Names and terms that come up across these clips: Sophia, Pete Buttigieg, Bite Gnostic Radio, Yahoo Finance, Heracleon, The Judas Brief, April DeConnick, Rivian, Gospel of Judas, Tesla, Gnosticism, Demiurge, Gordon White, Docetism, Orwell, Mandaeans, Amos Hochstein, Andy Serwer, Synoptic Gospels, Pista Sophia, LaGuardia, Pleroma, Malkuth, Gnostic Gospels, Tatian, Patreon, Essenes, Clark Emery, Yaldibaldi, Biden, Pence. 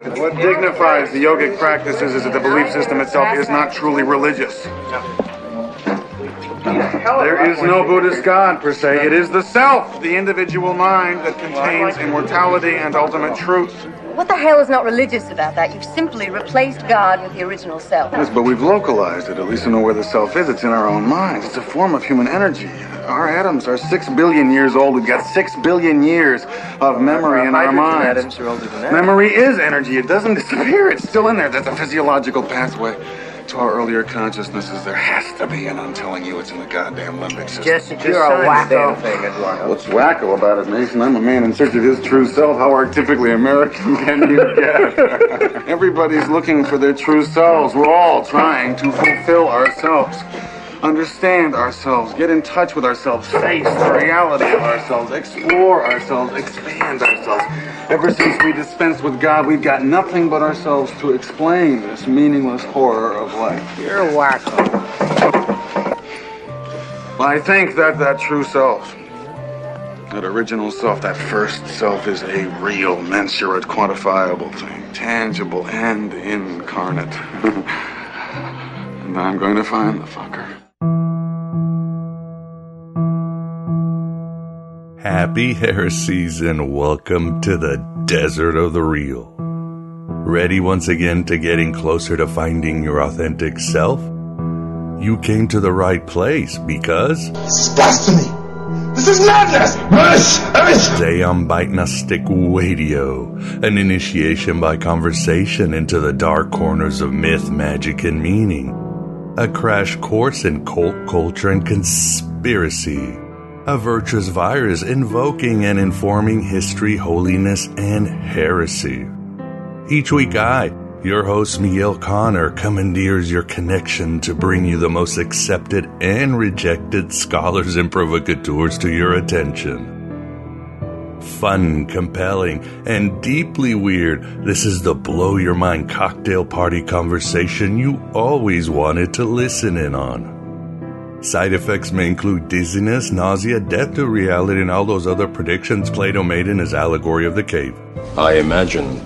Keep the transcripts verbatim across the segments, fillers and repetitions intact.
What dignifies the yogic practices is that the belief system itself is not truly religious. There is no Buddhist God, per se. It is the self, the individual mind that contains immortality and ultimate truth. What the hell is not religious about that? You've simply replaced God with the original self. Yes, but we've localized it. At least we know where the self is. It's in our own minds. It's a form of human energy. Our atoms are six billion years old. We've got six billion years of memory in our minds. Memory is energy. It doesn't disappear. It's still in there. That's a physiological pathway to our earlier consciousnesses. There has to be, and I'm telling you, it's in the goddamn limbic system. Just, just You're a wacko. Thing, What's wacko about it, Mason? I'm a man in search of his true self. How archetypically American can you get? Everybody's looking for their true selves. We're all trying to fulfill ourselves. Understand ourselves, get in touch with ourselves, face the reality of ourselves, explore ourselves, expand ourselves. Ever since we dispensed with God, we've got nothing but ourselves to explain this meaningless horror of life. You're wacko. Well, I think that that true self, that original self, that first self is a real, mensurate, quantifiable thing, tangible and incarnate. And I'm going to find the fucker. Happy Heresies and welcome to the Desert of the Real. Ready once again to getting closer to finding your authentic self? You came to the right place because... This is blasphemy! This is madness! Today on Bite Gnostic Radio, an initiation by conversation into the dark corners of myth, magic, and meaning. A crash course in cult culture and conspiracy. A virtuous virus invoking and informing history, holiness, and heresy. Each week I, your host Miguel Connor, commandeers your connection to bring you the most accepted and rejected scholars and provocateurs to your attention. Fun, compelling, and deeply weird, this is the blow-your-mind cocktail party conversation you always wanted to listen in on. Side effects may include dizziness, nausea, death to reality, and all those other predictions Plato made in his allegory of the cave. I imagine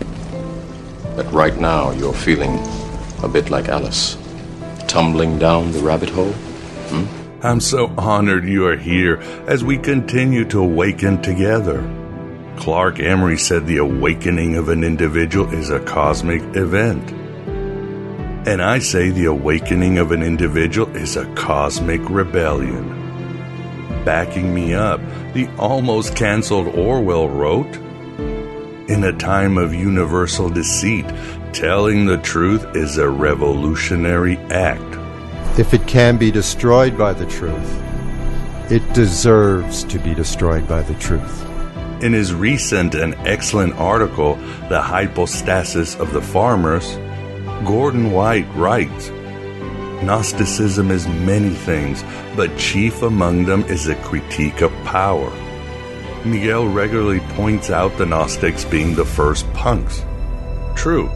that right now you're feeling a bit like Alice, tumbling down the rabbit hole. Hmm? I'm so honored you are here as we continue to awaken together. Clark Emery said the awakening of an individual is a cosmic event. And I say the awakening of an individual is a cosmic rebellion. Backing me up, the almost canceled Orwell wrote, "In a time of universal deceit, telling the truth is a revolutionary act. If it can be destroyed by the truth, it deserves to be destroyed by the truth." In his recent and excellent article, The Hypostasis of the Farmers, Gordon White writes, "Gnosticism is many things, but chief among them is a critique of power." Miguel regularly points out the Gnostics being the first punks. True,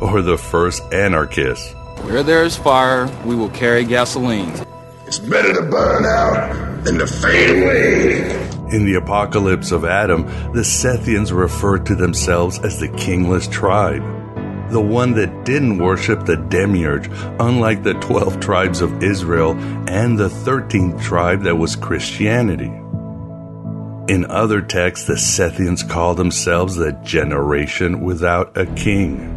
or the first anarchist. Where there is fire, we will carry gasoline. It's better to burn out than to fade away. In the Apocalypse of Adam, the Sethians referred to themselves as the kingless tribe, the one that didn't worship the Demiurge, unlike the twelve tribes of Israel and the thirteenth tribe that was Christianity. In other texts, the Sethians call themselves the generation without a king.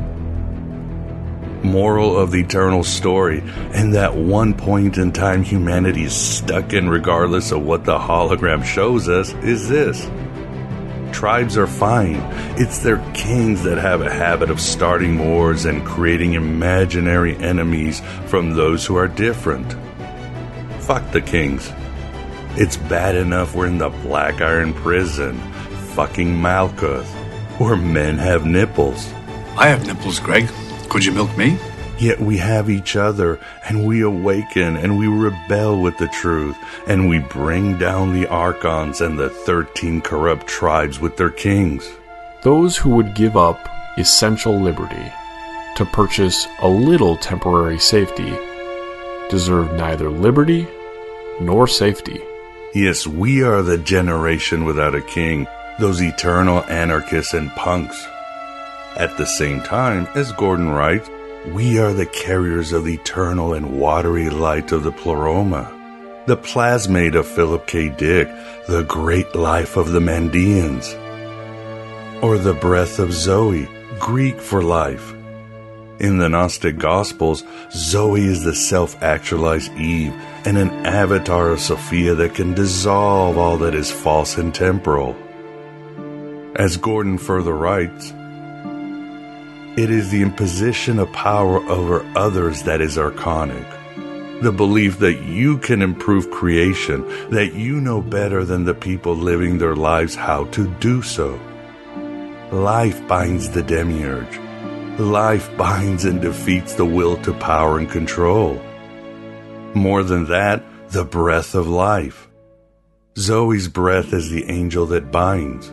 Moral of the eternal story, and that one point in time humanity is stuck in regardless of what the hologram shows us, is this. Tribes are fine. It's their kings that have a habit of starting wars and creating imaginary enemies from those who are different. Fuck the kings. It's bad enough we're in the Black Iron Prison, fucking Malkuth, where men have nipples. I have nipples, Greg. Could you milk me? Yet we have each other, and we awaken, and we rebel with the truth, and we bring down the Archons and the thirteen corrupt tribes with their kings. Those who would give up essential liberty to purchase a little temporary safety deserve neither liberty nor safety. Yes, we are the generation without a king, those eternal anarchists and punks. At the same time, as Gordon writes, we are the carriers of the eternal and watery light of the Pleroma, the plasmate of Philip K. Dick, the great life of the Mandaeans, or the breath of Zoe, Greek for life. In the Gnostic Gospels, Zoe is the self-actualized Eve and an avatar of Sophia that can dissolve all that is false and temporal. As Gordon further writes, it is the imposition of power over others that is archonic. The belief that you can improve creation, that you know better than the people living their lives how to do so. Life binds the Demiurge. Life binds and defeats the will to power and control. More than that, the breath of life. Zoe's breath is the angel that binds.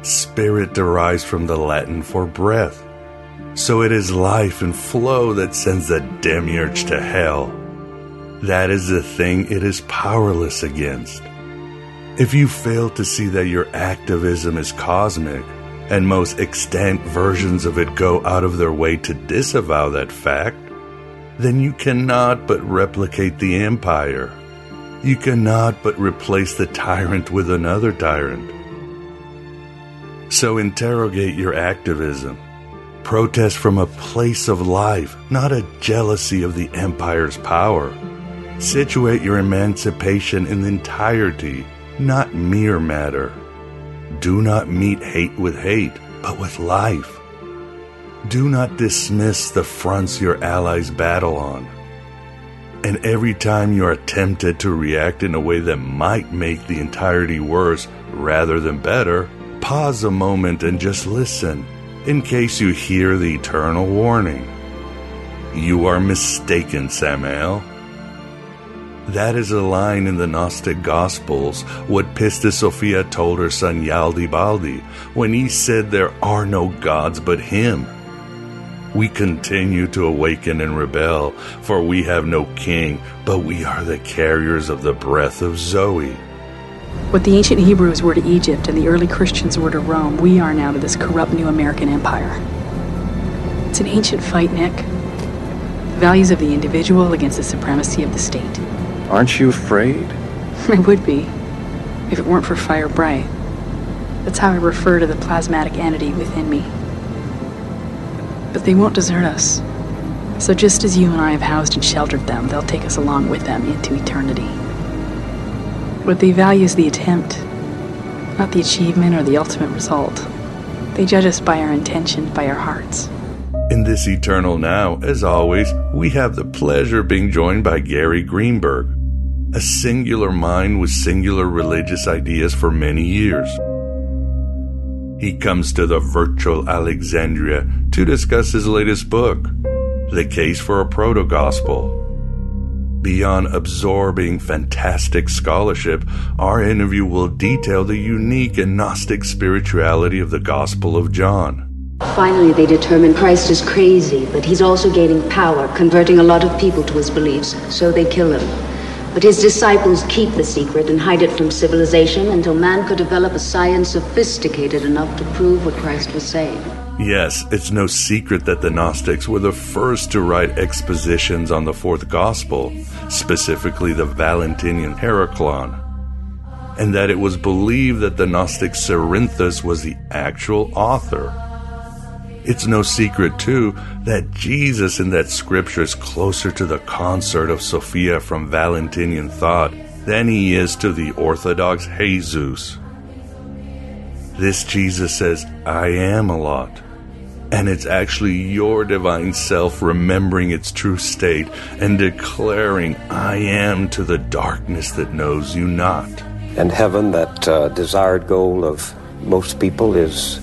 Spirit derives from the Latin for breath. So it is life and flow that sends the Demiurge to hell. That is the thing it is powerless against. If you fail to see that your activism is cosmic, and most extant versions of it go out of their way to disavow that fact, then you cannot but replicate the empire. You cannot but replace the tyrant with another tyrant. So interrogate your activism. Protest from a place of life, not a jealousy of the empire's power. Situate your emancipation in entirety, not mere matter. Do not meet hate with hate, but with life. Do not dismiss the fronts your allies battle on. And every time you are tempted to react in a way that might make the entirety worse rather than better, pause a moment and just listen, in case you hear the eternal warning. You are mistaken, Samael. That is a line in the Gnostic Gospels, what Pista Sophia told her son Yaldibaldi, when he said there are no gods but him. We continue to awaken and rebel, for we have no king, but we are the carriers of the breath of Zoe. What the ancient Hebrews were to Egypt and the early Christians were to Rome, we are now to this corrupt new American empire. It's an ancient fight, Nick. The values of the individual against the supremacy of the state. Aren't you afraid? I would be, if it weren't for Firebright. That's how I refer to the plasmatic entity within me. But they won't desert us. So just as you and I have housed and sheltered them, they'll take us along with them into eternity. What they value is the attempt, not the achievement or the ultimate result. They judge us by our intention, by our hearts. In this eternal now, as always, we have the pleasure of being joined by Gary Greenberg, a singular mind with singular religious ideas for many years. He comes to the virtual Alexandria to discuss his latest book, The Case for a Proto-Gospel. Beyond absorbing fantastic scholarship, our interview will detail the unique and Gnostic spirituality of the Gospel of John. Finally, they determine Christ is crazy, but he's also gaining power, converting a lot of people to his beliefs, so they kill him. But his disciples keep the secret and hide it from civilization until man could develop a science sophisticated enough to prove what Christ was saying. Yes, it's no secret that the Gnostics were the first to write expositions on the fourth gospel, specifically the Valentinian Heracleon, and that it was believed that the Gnostic Cerinthus was the actual author. It's no secret, too, that Jesus in that scripture is closer to the consort of Sophia from Valentinian thought than he is to the Orthodox Jesus. This Jesus says, I am a lot. And it's actually your divine self remembering its true state and declaring, I am, to the darkness that knows you not. And heaven, that uh, desired goal of most people, is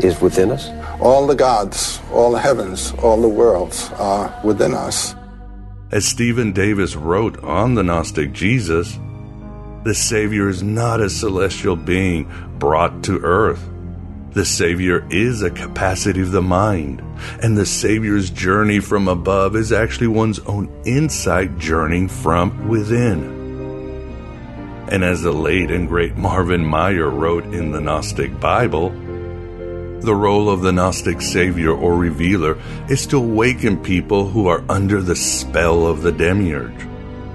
is within us. All the gods, all the heavens, all the worlds are within us. As Stephen Davis wrote on the Gnostic Jesus, the Savior is not a celestial being brought to earth. The Savior is a capacity of the mind, and the Savior's journey from above is actually one's own insight journeying from within. And as the late and great Marvin Meyer wrote in the Gnostic Bible, the role of the Gnostic Savior or Revealer is to awaken people who are under the spell of the Demiurge,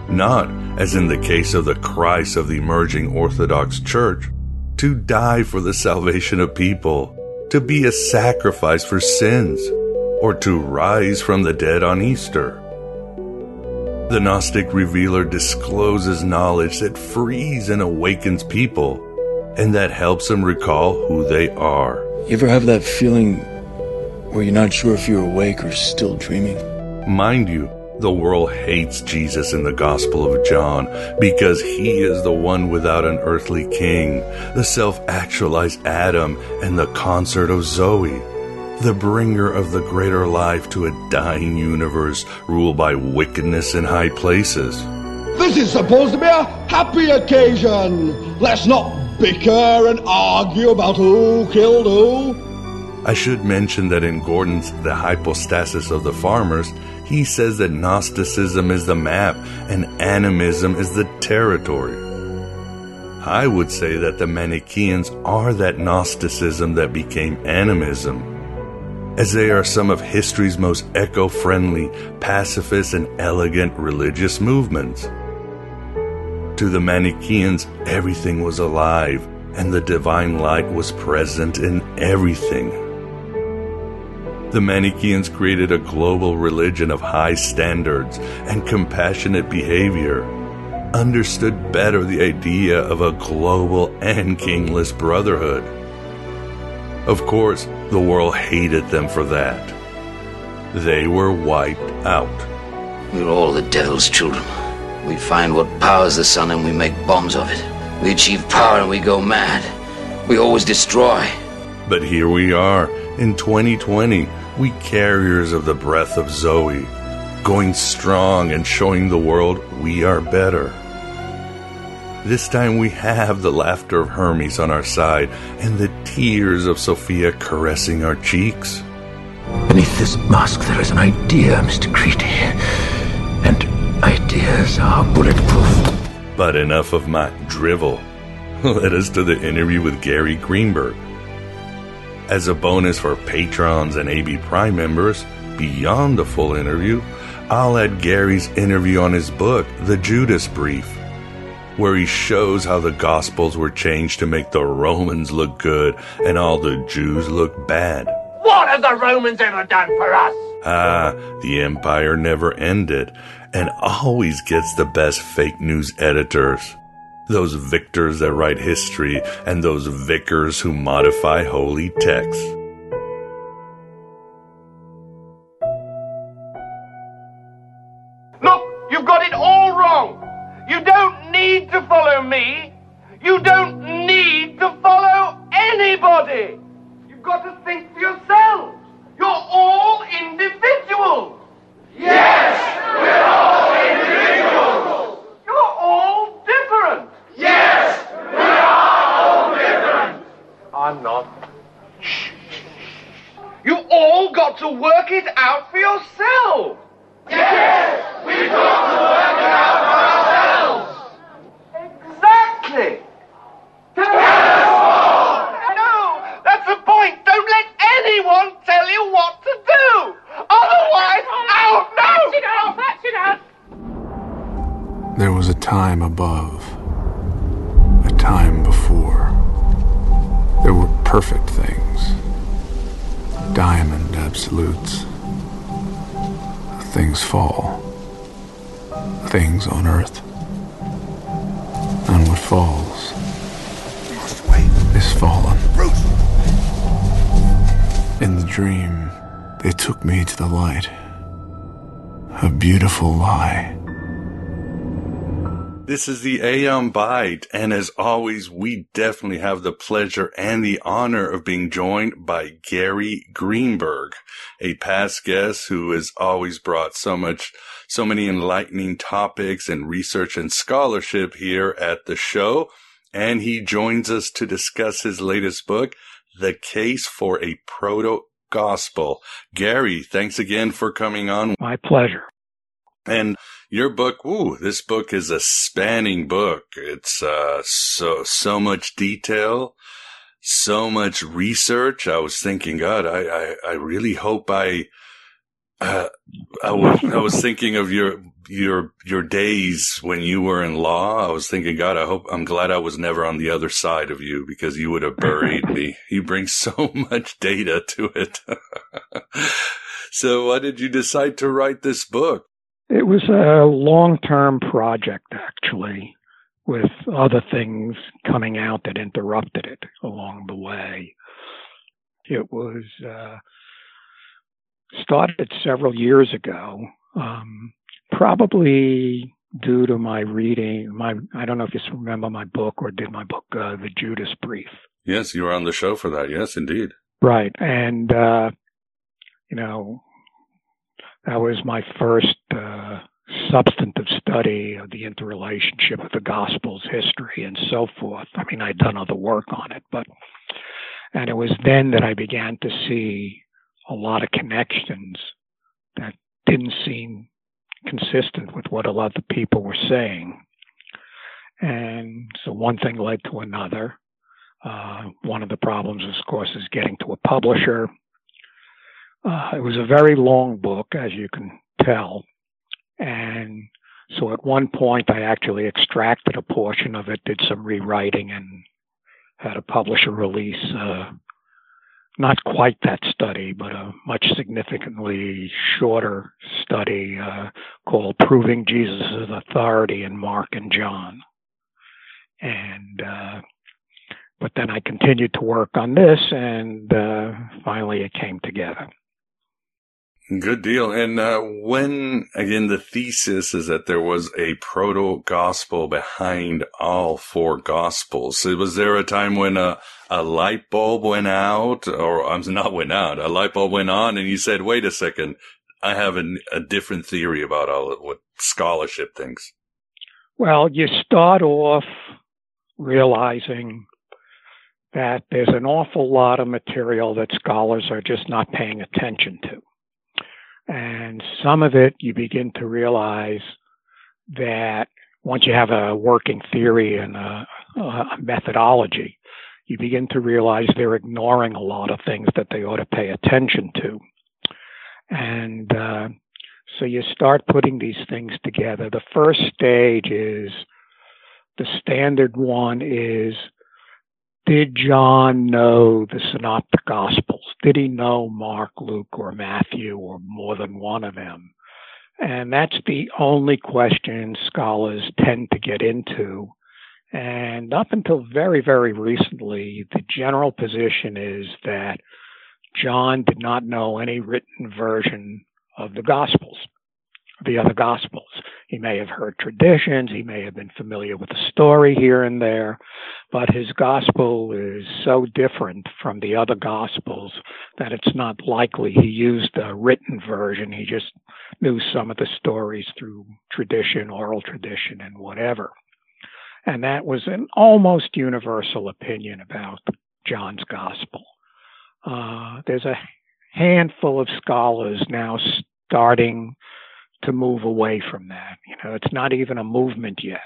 not, as in the case of the Christ of the emerging Orthodox Church, to die for the salvation of people, to be a sacrifice for sins, or to rise from the dead on Easter. The Gnostic Revealer discloses knowledge that frees and awakens people, and that helps them recall who they are. You ever have that feeling where you're not sure if you're awake or still dreaming? Mind you, the world hates Jesus in the Gospel of John because he is the one without an earthly king, the self-actualized Adam and the consort of Zoe, the bringer of the greater life to a dying universe ruled by wickedness in high places. This is supposed to be a happy occasion. Let's not bicker and argue about who killed who. I should mention that in Gordon's The Hypostasis of the Farmers, he says that Gnosticism is the map and animism is the territory. I would say that the Manichaeans are that Gnosticism that became animism, as they are some of history's most eco-friendly, pacifist, and elegant religious movements. To the Manichaeans, everything was alive, and the divine light was present in everything. The Manichaeans created a global religion of high standards and compassionate behavior, understood better the idea of a global and kingless brotherhood. Of course, the world hated them for that. They were wiped out. We're all the devil's children. We find what powers the sun and we make bombs of it. We achieve power and we go mad. We always destroy. But here we are, in twenty twenty, we carriers of the breath of Zoe, going strong and showing the world we are better. This time we have the laughter of Hermes on our side and the tears of Sophia caressing our cheeks. Beneath this mask there is an idea, Mister Creedy. And ideas are bulletproof. But enough of my drivel. Let us to the interview with Gary Greenberg. As a bonus for patrons and A B Prime members, beyond the full interview, I'll add Gary's interview on his book, The Judas Brief, where he shows how the Gospels were changed to make the Romans look good and all the Jews look bad. What have the Romans ever done for us? Ah, the empire never ended, and always gets the best fake news editors. Those victors that write history, and those vicars who modify holy texts. Look, you've got it all wrong. You don't need to follow me. You don't need to follow anybody. You've got to think for yourselves. You're all individuals. Yes, we're all individuals. You're all different. Yes, we are all different. I'm not. Shh. to work it out for yourself. Yes, we've got to work it out for ourselves. Exactly. Tell us more. No, that's the point. Don't let anyone tell you what to do. Otherwise, out, no. That's enough, that's enough. There was a time above, a time before. There were perfect things. Diamond absolutes. Things fall. Things on earth. And what falls is fallen. In the dream, they took me to the light. A beautiful lie. This is the A M Bite, and as always, we definitely have the pleasure and the honor of being joined by Gary Greenberg, a past guest who has always brought so much, so many enlightening topics and research and scholarship here at the show. And he joins us to discuss his latest book, The Case for a Proto-Gospel. Gary, thanks again for coming on. My pleasure. And your book, ooh, this book is a spanning book. It's uh, so so much detail, so much research. I was thinking, God, I I, I really hope I uh, I was I was thinking of your your your days when you were in law. I was thinking, God, I hope I'm glad I was never on the other side of you, because you would have buried me. You bring so much data to it. So, why did you decide to write this book? It was a long-term project, actually, with other things coming out that interrupted it along the way. It was uh, started several years ago, um, probably due to my reading. My I don't know if you remember my book or did my book, uh, The Judas Brief. Yes, you were on the show for that. Yes, indeed. Right. And, uh, you know, that was my first uh, substantive study of the interrelationship of the Gospels, history, and so forth. I mean, I'd done other work on it, but, and it was then that I began to see a lot of connections that didn't seem consistent with what a lot of the people were saying. And so one thing led to another. Uh, one of the problems, of course, is getting to a publisher. Uh, it was a very long book, as you can tell. And so at one point, I actually extracted a portion of it, did some rewriting, and had a publisher release, uh, not quite that study, but a much significantly shorter study uh, called Proving Jesus' Authority in Mark and John. And uh But then I continued to work on this, and uh, finally it came together. Good deal. And uh, when, again, the thesis is that there was a proto-gospel behind all four gospels. So was there a time when a, a light bulb went out, or I'm not went out, a light bulb went on, and you said, wait a second, I have a, a different theory about all what scholarship thinks? Well, you start off realizing that there's an awful lot of material that scholars are just not paying attention to. And some of it you begin to realize that once you have a working theory and a, a methodology, you begin to realize they're ignoring a lot of things that they ought to pay attention to. And uh, so you start putting these things together. The first stage is, the standard one is, did John know the Synoptic Gospels? Did he know Mark, Luke, or Matthew, or more than one of them? And that's the only question scholars tend to get into. And up until very, very recently, the general position is that John did not know any written version of the Gospels, the other Gospels. He may have heard traditions, he may have been familiar with the story here and there, but his Gospel is so different from the other Gospels that it's not likely he used a written version. He just knew some of the stories through tradition, oral tradition, and whatever. And that was an almost universal opinion about John's Gospel. Uh, there's a handful of scholars now starting to move away from that. You know, it's not even a movement yet,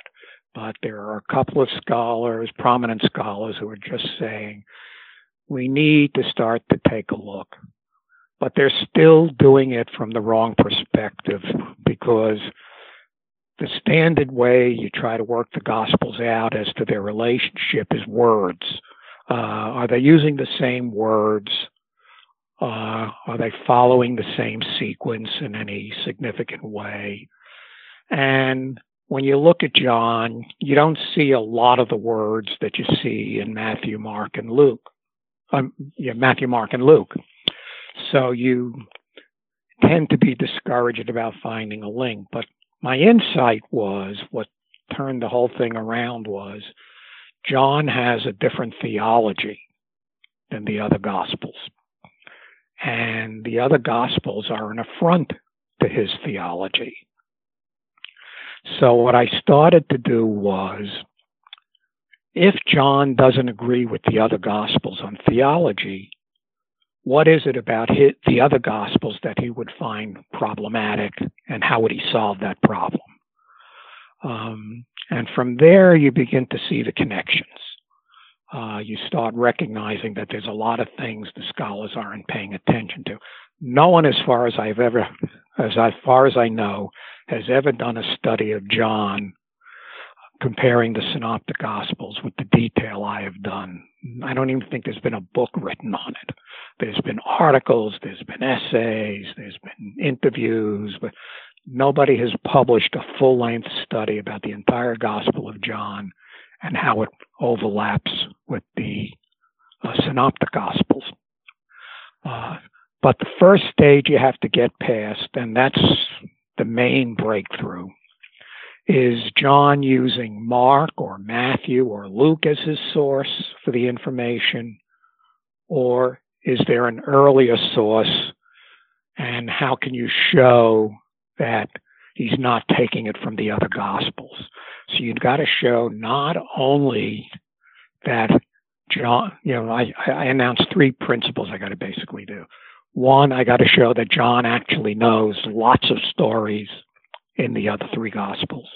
but there are a couple of scholars, prominent scholars, who are just saying, we need to start to take a look. But they're still doing it from the wrong perspective, because the standard way you try to work the Gospels out as to their relationship is words. Uh, are they using the same words? Uh, are they following the same sequence in any significant way? And when you look at John, you don't see a lot of the words that you see in Matthew, Mark, and Luke. Um, yeah, Matthew, Mark, and Luke. So you tend to be discouraged about finding a link. But my insight was, what turned the whole thing around was, John has a different theology than the other Gospels. And the other Gospels are an affront to his theology. So what I started to do was, if John doesn't agree with the other Gospels on theology, what is it about his, the other Gospels that he would find problematic, and how would he solve that problem? Um, and from there, you begin to see the connections. Uh, you start recognizing that there's a lot of things the scholars aren't paying attention to. No one, as far as I've ever, as far as I know, has ever done a study of John comparing the Synoptic Gospels with the detail I have done. I don't even think there's been a book written on it. There's been articles, there's been essays, there's been interviews, but nobody has published a full-length study about the entire Gospel of John and how it overlaps with the uh, Synoptic Gospels. Uh, but the first stage you have to get past, and that's the main breakthrough, is John using Mark or Matthew or Luke as his source for the information, or is there an earlier source, and how can you show that he's not taking it from the other Gospels? So you've got to show not only that John, you know, I, I announced three principles I got to basically do. One, I got to show that John actually knows lots of stories in the other three Gospels.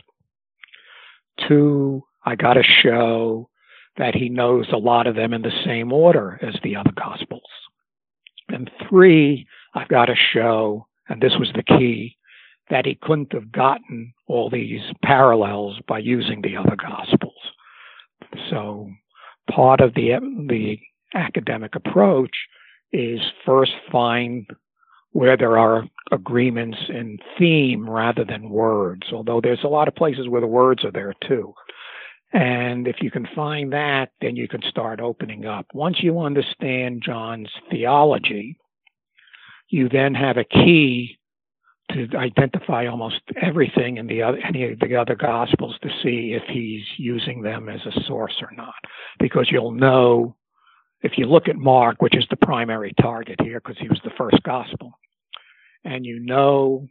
Two, I got to show that he knows a lot of them in the same order as the other Gospels. And three, I've got to show, and this was the key, that he couldn't have gotten all these parallels by using the other Gospels. So part of the, the academic approach is first find where there are agreements in theme rather than words, although there's a lot of places where the words are there too. And if you can find that, then you can start opening up. Once you understand John's theology, you then have a key to identify almost everything in the other, any of the other Gospels, to see if he's using them as a source or not. Because you'll know, if you look at Mark, which is the primary target here, because he was the first Gospel, and you know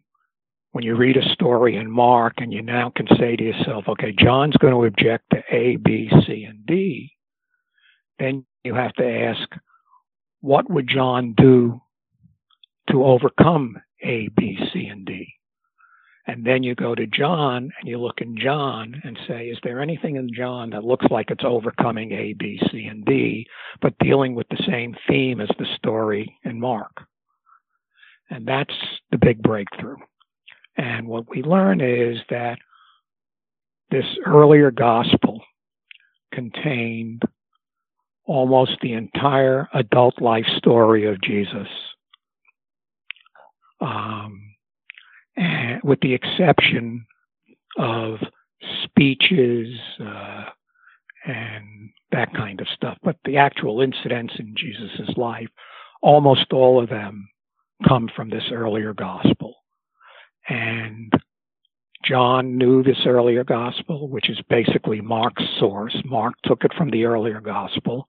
when you read a story in Mark, and you now can say to yourself, okay, John's going to object to A, B, C, and D, then you have to ask, what would John do to overcome A, B, C, and D? And then you go to John, and you look in John and say, is there anything in John that looks like it's overcoming A, B, C, and D, but dealing with the same theme as the story in Mark? And that's the big breakthrough. And what we learn is that this earlier Gospel contained almost the entire adult life story of Jesus, Um, and with the exception of speeches uh, and that kind of stuff. But the actual incidents in Jesus' life, almost all of them come from this earlier Gospel. And John knew this earlier Gospel, which is basically Mark's source. Mark took it from the earlier Gospel.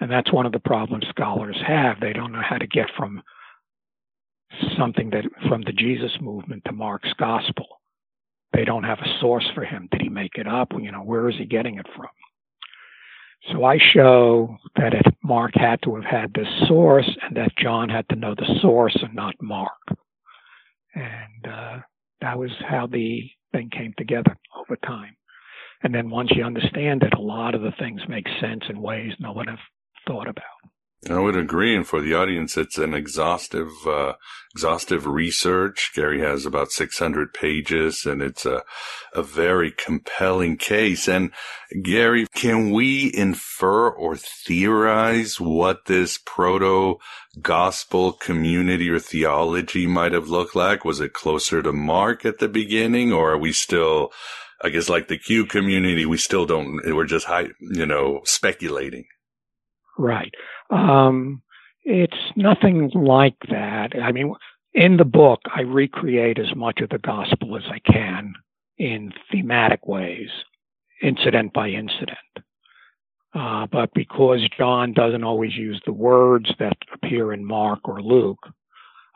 And that's one of the problems scholars have. They don't know how to get from something that from the Jesus movement to Mark's Gospel. They don't have a source for him. Did he make it up? You know, where is he getting it from? So I show that it, Mark had to have had this source and that John had to know the source and not Mark. And uh, that was how the thing came together over time. And then once you understand it, a lot of the things make sense in ways no one have thought about. I would agree. And for the audience, it's an exhaustive, uh, exhaustive research. Gary has about six hundred pages, and it's a, a very compelling case. And Gary, can we infer or theorize what this proto-gospel community or theology might have looked like? Was it closer to Mark at the beginning, or are we still, I guess, like the Q community, we still don't, we're just high, you know, speculating? Right. Um, it's nothing like that. I mean, in the book, I recreate as much of the gospel as I can in thematic ways, incident by incident. Uh, but because John doesn't always use the words that appear in Mark or Luke,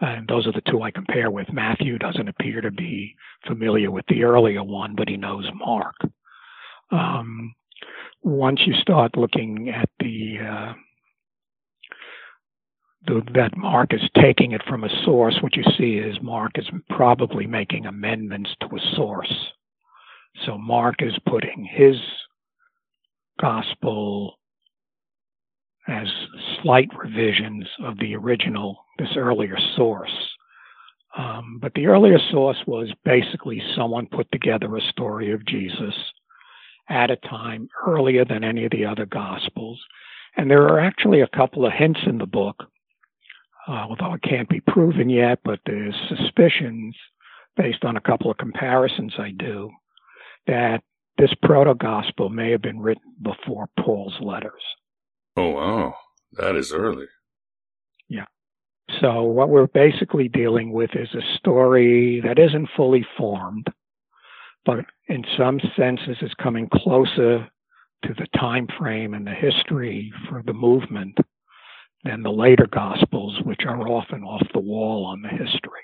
and those are the two I compare with, Matthew doesn't appear to be familiar with the earlier one, but he knows Mark. Um, once you start looking at the, uh, the, that Mark is taking it from a source, what you see is Mark is probably making amendments to a source. So Mark is putting his gospel as slight revisions of the original, this earlier source. Um, but the earlier source was basically someone put together a story of Jesus at a time earlier than any of the other gospels. And there are actually a couple of hints in the book, uh, although it can't be proven yet, but there's suspicions based on a couple of comparisons I do that this proto-gospel may have been written before Paul's letters. Oh, wow. That is early. Yeah. So what we're basically dealing with is a story that isn't fully formed, but in some senses is coming closer to the time frame and the history for the movement than the later Gospels, which are often off the wall on the history.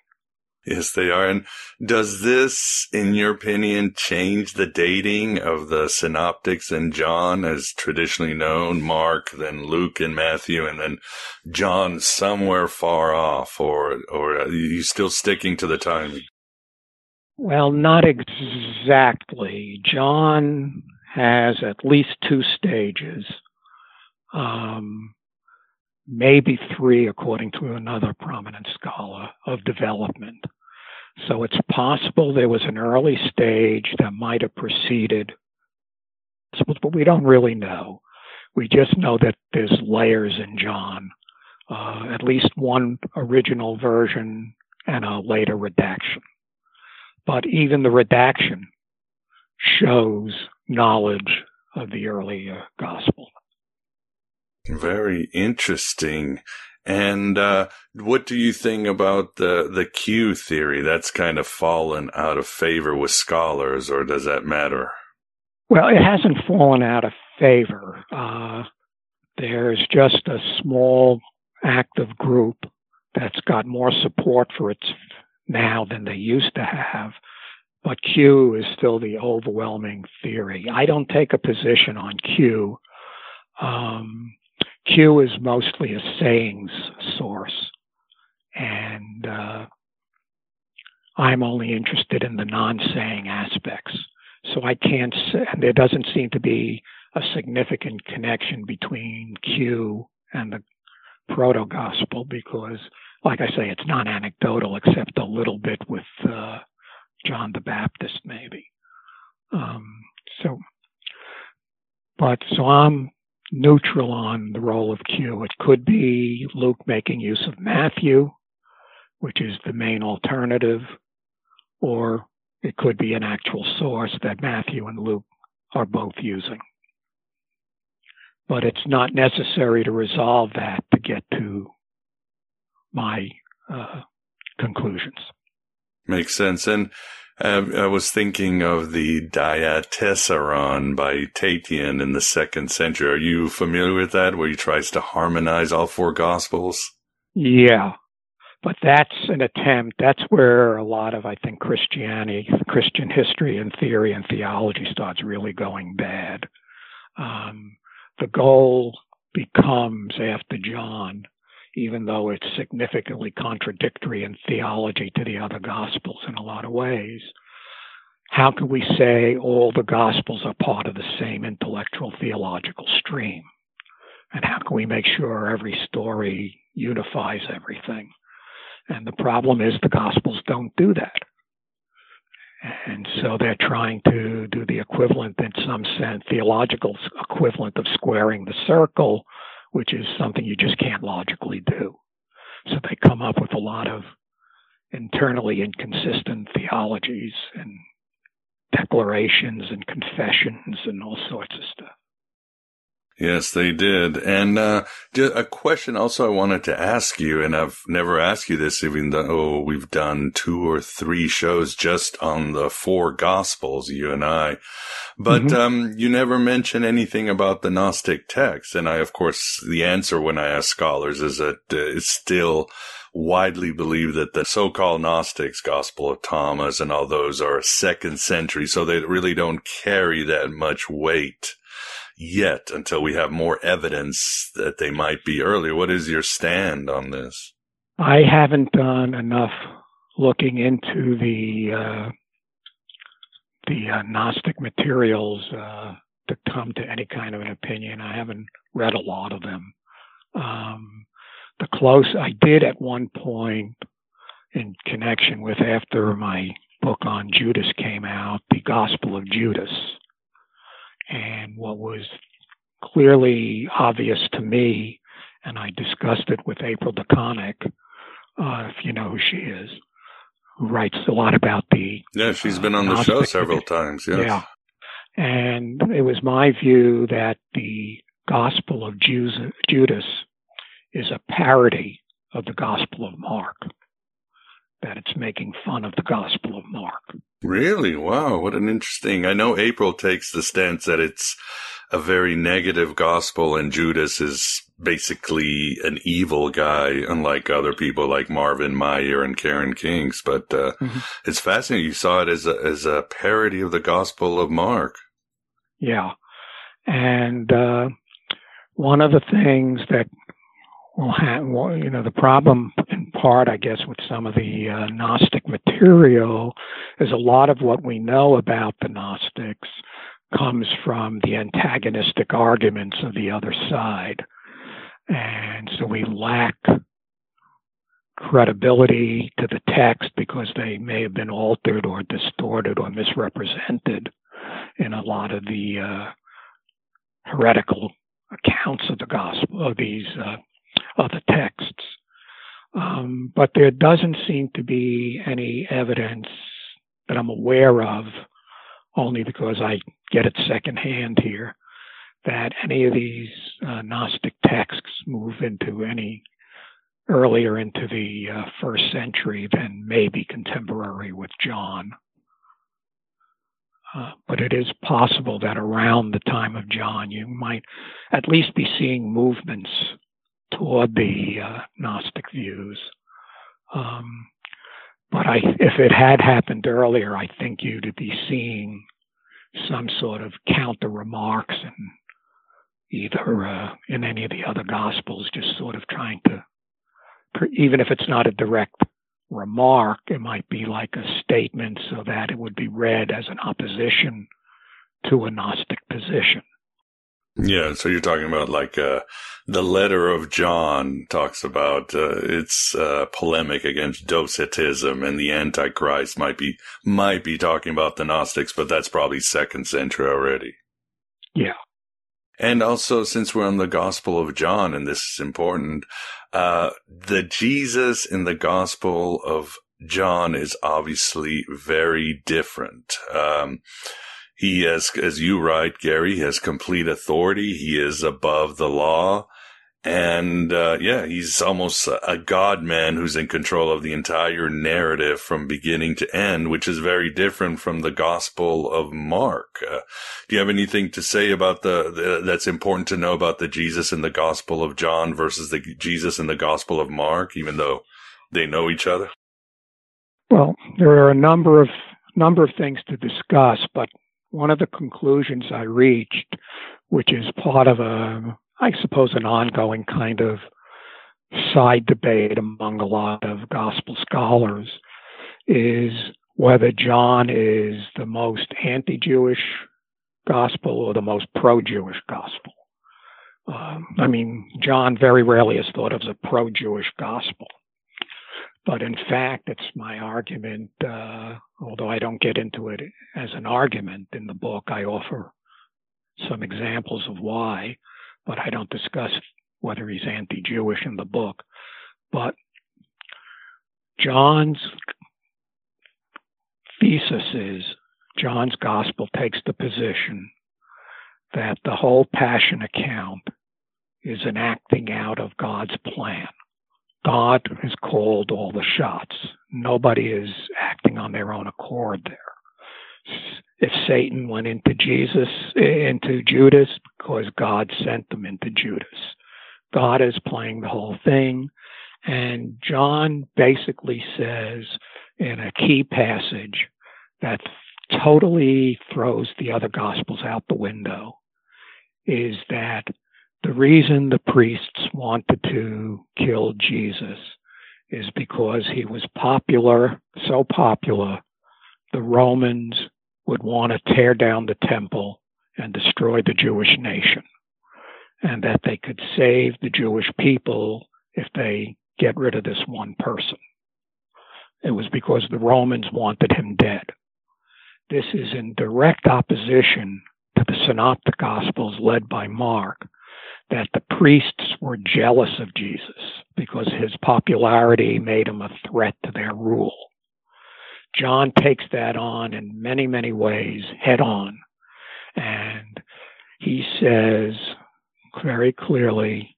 Yes, they are. And does this, in your opinion, change the dating of the synoptics and John as traditionally known, Mark, then Luke and Matthew, and then John somewhere far off, or, or are you still sticking to the timing? Well, not exactly. John has at least two stages, um, maybe three, according to another prominent scholar, of development. So it's possible there was an early stage that might have preceded, but we don't really know. We just know that there's layers in John, uh, at least one original version and a later redaction. But even the redaction shows knowledge of the earlier gospel. Very interesting. And uh, what do you think about the, the Q theory? That's kind of fallen out of favor with scholars, or does that matter? Well, it hasn't fallen out of favor. Uh, there's just a small active group that's got more support for its now than they used to have, but Q is still the overwhelming theory. I don't take a position on Q. Um, Q is mostly a sayings source, and uh, I'm only interested in the non-saying aspects. So I can't say, and there doesn't seem to be a significant connection between Q and the proto-gospel because, like I say, it's non-anecdotal except a little bit with uh, John the Baptist, maybe. Um, so, but so I'm neutral on the role of Q. It could be Luke making use of Matthew, which is the main alternative, or it could be an actual source that Matthew and Luke are both using. But it's not necessary to resolve that to get to my uh, conclusions. Makes sense. And uh, I was thinking of the Diatessaron by Tatian in the second century. Are you familiar with that, where he tries to harmonize all four Gospels? Yeah, but that's an attempt. That's where a lot of, I think, Christianity, Christian history and theory and theology starts really going bad. Um, the goal becomes, after John, even though it's significantly contradictory in theology to the other Gospels in a lot of ways, how can we say all the Gospels are part of the same intellectual theological stream? And how can we make sure every story unifies everything? And the problem is the Gospels don't do that. And so they're trying to do the equivalent, in some sense, theological equivalent of squaring the circle, which is something you just can't logically do. So they come up with a lot of internally inconsistent theologies and declarations and confessions and all sorts of stuff. Yes, they did. And uh, a question also I wanted to ask you, and I've never asked you this, even though we've done two or three shows just on the four Gospels, you and I. But mm-hmm. um, you never mention anything about the Gnostic texts. And I, of course, the answer when I ask scholars is that uh, it's still widely believed that the so-called Gnostics, Gospel of Thomas and all those, are second century, so they really don't carry that much weight yet, until we have more evidence that they might be earlier. What is your stand on this? I haven't done enough looking into the uh, the uh, Gnostic materials uh, to come to any kind of an opinion. I haven't read a lot of them. Um, the close I did at one point in connection with, after my book on Judas came out, the Gospel of Judas. And what was clearly obvious to me, and I discussed it with April DeConnick, uh, if you know who she is, who writes a lot about the... Yeah, she's uh, been on the show several times, yes. Yeah. And it was my view that the Gospel of Judas is a parody of the Gospel of Mark, that it's making fun of the Gospel of Mark. Really? Wow, what an interesting... I know April takes the stance that it's a very negative gospel and Judas is basically an evil guy, unlike other people like Marvin Meyer and Karen Kings. But uh, mm-hmm. it's fascinating. You saw it as a, as a parody of the Gospel of Mark. Yeah. And uh, one of the things that... Well, you know, the problem in part, I guess, with some of the uh, Gnostic material is a lot of what we know about the Gnostics comes from the antagonistic arguments of the other side. And so we lack credibility to the text because they may have been altered or distorted or misrepresented in a lot of the uh, heretical accounts of the gospel, of these uh of the texts. Um, but there doesn't seem to be any evidence that I'm aware of, only because I get it secondhand here, that any of these uh, Gnostic texts move into any earlier into the uh, first century than maybe contemporary with John. Uh, but it is possible that around the time of John, you might at least be seeing movements toward the uh, Gnostic views. Um, but I, if it had happened earlier, I think you'd be seeing some sort of counter remarks and either uh, in any of the other Gospels, just sort of trying to, even if it's not a direct remark, it might be like a statement so that it would be read as an opposition to a Gnostic position. Yeah, so you're talking about like uh, the letter of John talks about uh, its uh, polemic against Docetism, and the Antichrist might be might be talking about the Gnostics, but that's probably second century already. Yeah. And also, since we're on the Gospel of John, and this is important, uh, the Jesus in the Gospel of John is obviously very different. Um He has, as you write, Gary, has complete authority. He is above the law. And, uh, yeah, he's almost a, a God-man who's in control of the entire narrative from beginning to end, which is very different from the Gospel of Mark. Uh, do you have anything to say about the, the, that's important to know about the Jesus in the Gospel of John versus the Jesus in the Gospel of Mark, even though they know each other? Well, there are a number of, number of things to discuss, but one of the conclusions I reached which is part of a, I suppose, an ongoing kind of side debate among a lot of gospel scholars, is whether John is the most anti-Jewish gospel or the most pro-Jewish gospel. Um, I mean, John very rarely is thought of as a pro-Jewish gospel. But in fact, it's my argument, uh, although I don't get into it as an argument in the book. I offer some examples of why, but I don't discuss whether he's anti-Jewish in the book. But John's thesis is, John's gospel takes the position that the whole passion account is an acting out of God's plan. God has called all the shots. Nobody is acting on their own accord there. If Satan went into Jesus, into Judas, because God sent them into Judas. God is playing the whole thing. And John basically says in a key passage that totally throws the other Gospels out the window, is that the reason the priests wanted to kill Jesus is because he was popular, so popular, the Romans would want to tear down the temple and destroy the Jewish nation, and that they could save the Jewish people if they get rid of this one person. It was because the Romans wanted him dead. This is in direct opposition to the Synoptic Gospels led by Mark, that the priests were jealous of Jesus because his popularity made him a threat to their rule. John takes that on in many, many ways head on. And he says very clearly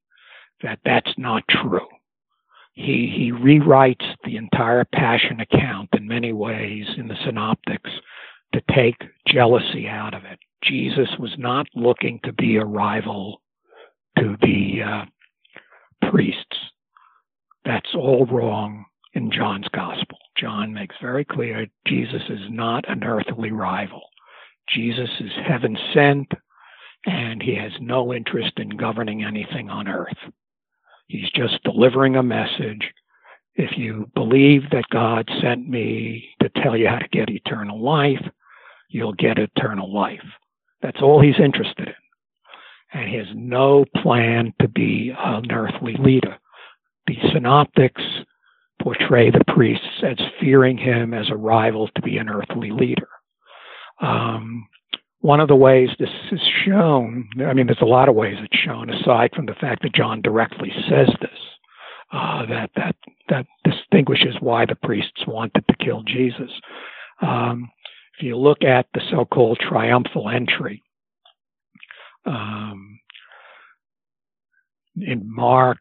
that that's not true. He, he rewrites the entire Passion account in many ways in the Synoptics to take jealousy out of it. Jesus was not looking to be a rival to the uh, priests. That's all wrong in John's gospel. John makes very clear Jesus is not an earthly rival. Jesus is heaven sent, and he has no interest in governing anything on earth. He's just delivering a message. If you believe that God sent me to tell you how to get eternal life, you'll get eternal life. That's all he's interested in. And he has no plan to be an earthly leader. The Synoptics portray the priests as fearing him as a rival to be an earthly leader. Um, one of the ways this is shown, I mean, there's a lot of ways it's shown, aside from the fact that John directly says this, uh, that, that, that distinguishes why the priests wanted to kill Jesus. Um, if you look at the so-called triumphal entry, Um, in Mark,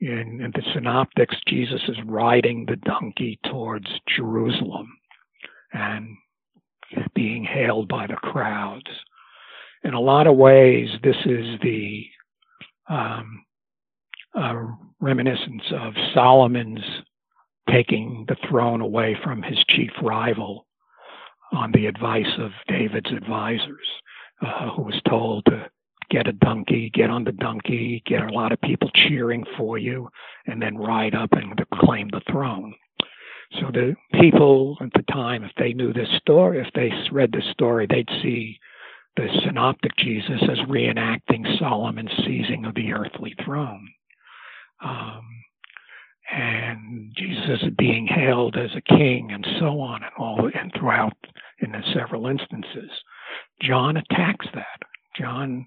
in, in the Synoptics, Jesus is riding the donkey towards Jerusalem and being hailed by the crowds. In a lot of ways, this is the um, uh, reminiscence of Solomon's taking the throne away from his chief rival on the advice of David's advisors. Uh, who was told to get a donkey, get on the donkey, get a lot of people cheering for you, and then ride up and claim the throne. So the people at the time, if they knew this story, if they read this story, they'd see the Synoptic Jesus as reenacting Solomon's seizing of the earthly throne. Um, and Jesus is being hailed as a king and so on and all, and throughout in the several instances. John attacks that. John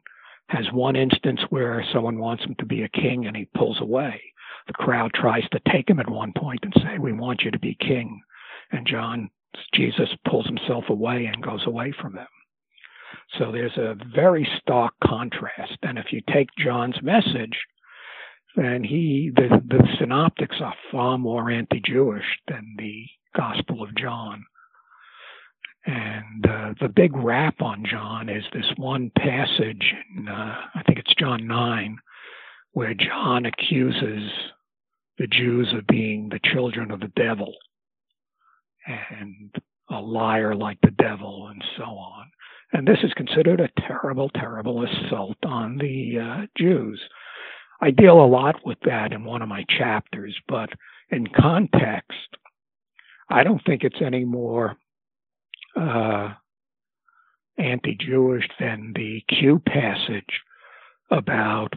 has one instance where someone wants him to be a king and he pulls away. The crowd tries to take him at one point and say, "We want you to be king." And John, Jesus pulls himself away and goes away from them. So there's a very stark contrast. And if you take John's message, then he, the, the Synoptics are far more anti-Jewish than the Gospel of John. And uh, the big rap on John is this one passage, in, uh, I think it's John nine, where John accuses the Jews of being the children of the devil and a liar like the devil and so on. And this is considered a terrible, terrible assault on the uh, Jews. I deal a lot with that in one of my chapters, but in context, I don't think it's any more uh, anti-Jewish than the Q passage about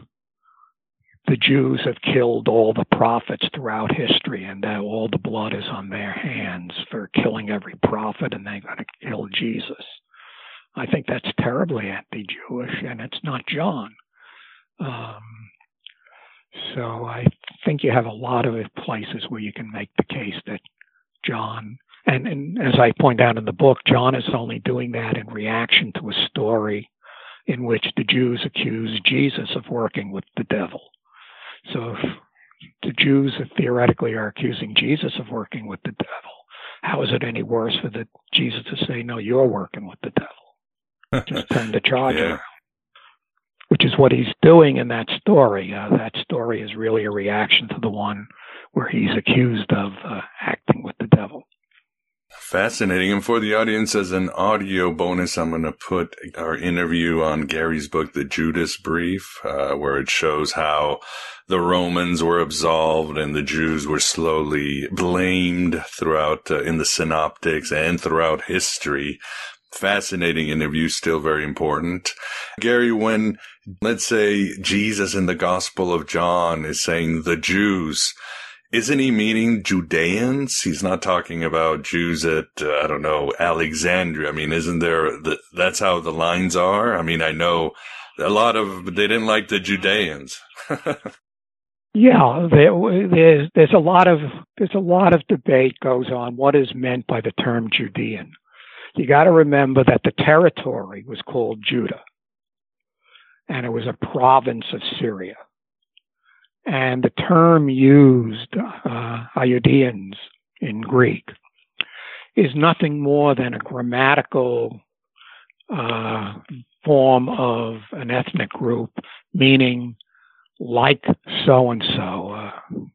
the Jews have killed all the prophets throughout history, and that all the blood is on their hands for killing every prophet, and they're going to kill Jesus. I think that's terribly anti-Jewish, and it's not John. Um, so I think you have a lot of places where you can make the case that John, and, and as I point out in the book, John is only doing that in reaction to a story in which the Jews accuse Jesus of working with the devil. So if the Jews theoretically are accusing Jesus of working with the devil, how is it any worse for the Jesus to say, no, you're working with the devil? Just turn the charge yeah. around, which is what he's doing in that story. Uh, that story is really a reaction to the one where he's accused of uh, acting with the devil. Fascinating. And for the audience, as an audio bonus, I'm going to put our interview on Gary's book, The Judas Brief, uh, where it shows how the Romans were absolved and the Jews were slowly blamed throughout uh, in the synoptics and throughout history. Fascinating interview, still very important. Gary, when, let's say, Jesus in the Gospel of John is saying the Jews, isn't he meaning Judeans? He's not talking about Jews at, uh, I don't know, Alexandria. I mean, isn't there, the, that's how the lines are? I mean, I know a lot of, they didn't like the Judeans. yeah, there, there's, there's a lot of, there's a lot of debate goes on what is meant by the term Judean. You got to remember that the territory was called Judah, and it was a province of Syria. And the term used, uh, Iudeans in Greek, is nothing more than a grammatical uh, form of an ethnic group, meaning like so-and-so. Uh,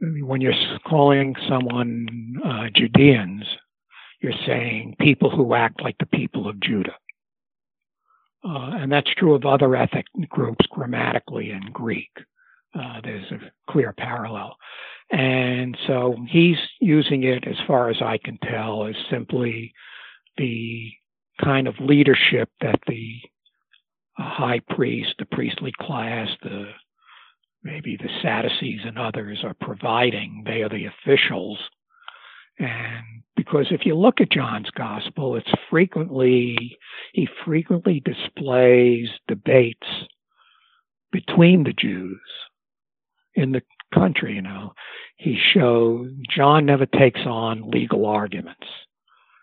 when you're calling someone uh, Judeans, you're saying people who act like the people of Judah. Uh, and that's true of other ethnic groups grammatically in Greek. Uh, there's a clear parallel. And so he's using it, as far as I can tell, as simply the kind of leadership that the high priest, the priestly class, the maybe the Sadducees and others are providing. They are the officials. And because if you look at John's gospel, it's frequently, he frequently displays debates between the Jews in the country. You know, he shows John never takes on legal arguments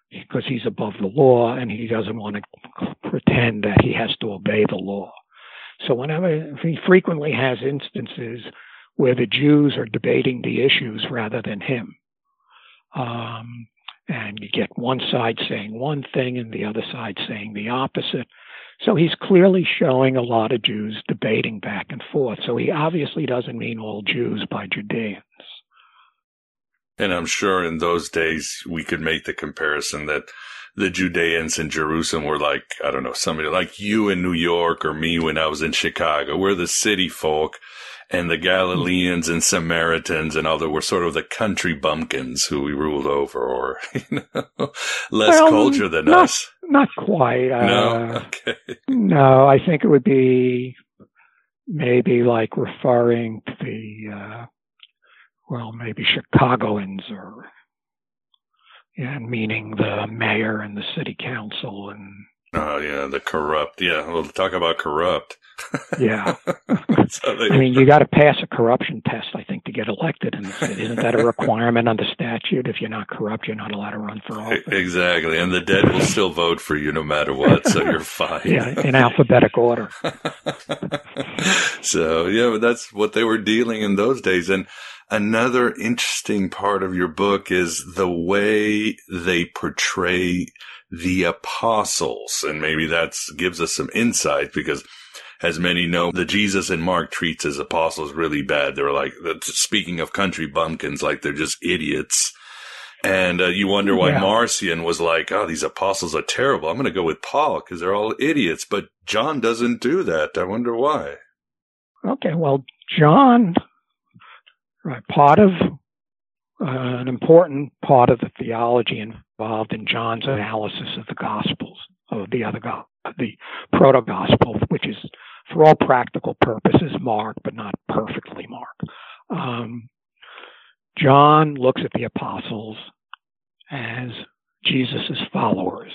because he's above the law and he doesn't want to pretend that he has to obey the law. So whenever he frequently has instances where the Jews are debating the issues rather than him. Um, and you get one side saying one thing and the other side saying the opposite. So he's clearly showing a lot of Jews debating back and forth. So he obviously doesn't mean all Jews by Judeans. And I'm sure in those days we could make the comparison that the Judeans in Jerusalem were like, I don't know, somebody like you in New York or me when I was in Chicago. We're the city folk, and the Galileans and Samaritans and other were sort of the country bumpkins who we ruled over, or you know, less well, culture than not, us. Not quite. Uh, no? Okay. No, I think it would be maybe like referring to the, uh, well, maybe Chicagoans or... Yeah, meaning the mayor and the city council and... Oh, yeah, the corrupt. Yeah, we'll talk about corrupt. yeah. So they... I mean, you got to pass a corruption test, I think, to get elected in the city. Isn't that a requirement under statute? If you're not corrupt, you're not allowed to run for office. Exactly, and the dead will still vote for you no matter what, so you're fine. yeah, in alphabetic order. So, yeah, but that's what they were dealing in those days, and another interesting part of your book is the way they portray the apostles. And maybe that gives us some insight because, as many know, the Jesus in Mark treats his apostles really bad. They're like, speaking of country bumpkins, like they're just idiots. And uh, you wonder why yeah. Marcion was like, oh, these apostles are terrible. I'm going to go with Paul because they're all idiots. But John doesn't do that. I wonder why. Okay, well, John, right, part of uh, an important part of the theology involved in John's analysis of the Gospels, of the other go- the proto-gospel, which is, for all practical purposes, marked but not perfectly marked. Um, John looks at the apostles as Jesus' followers,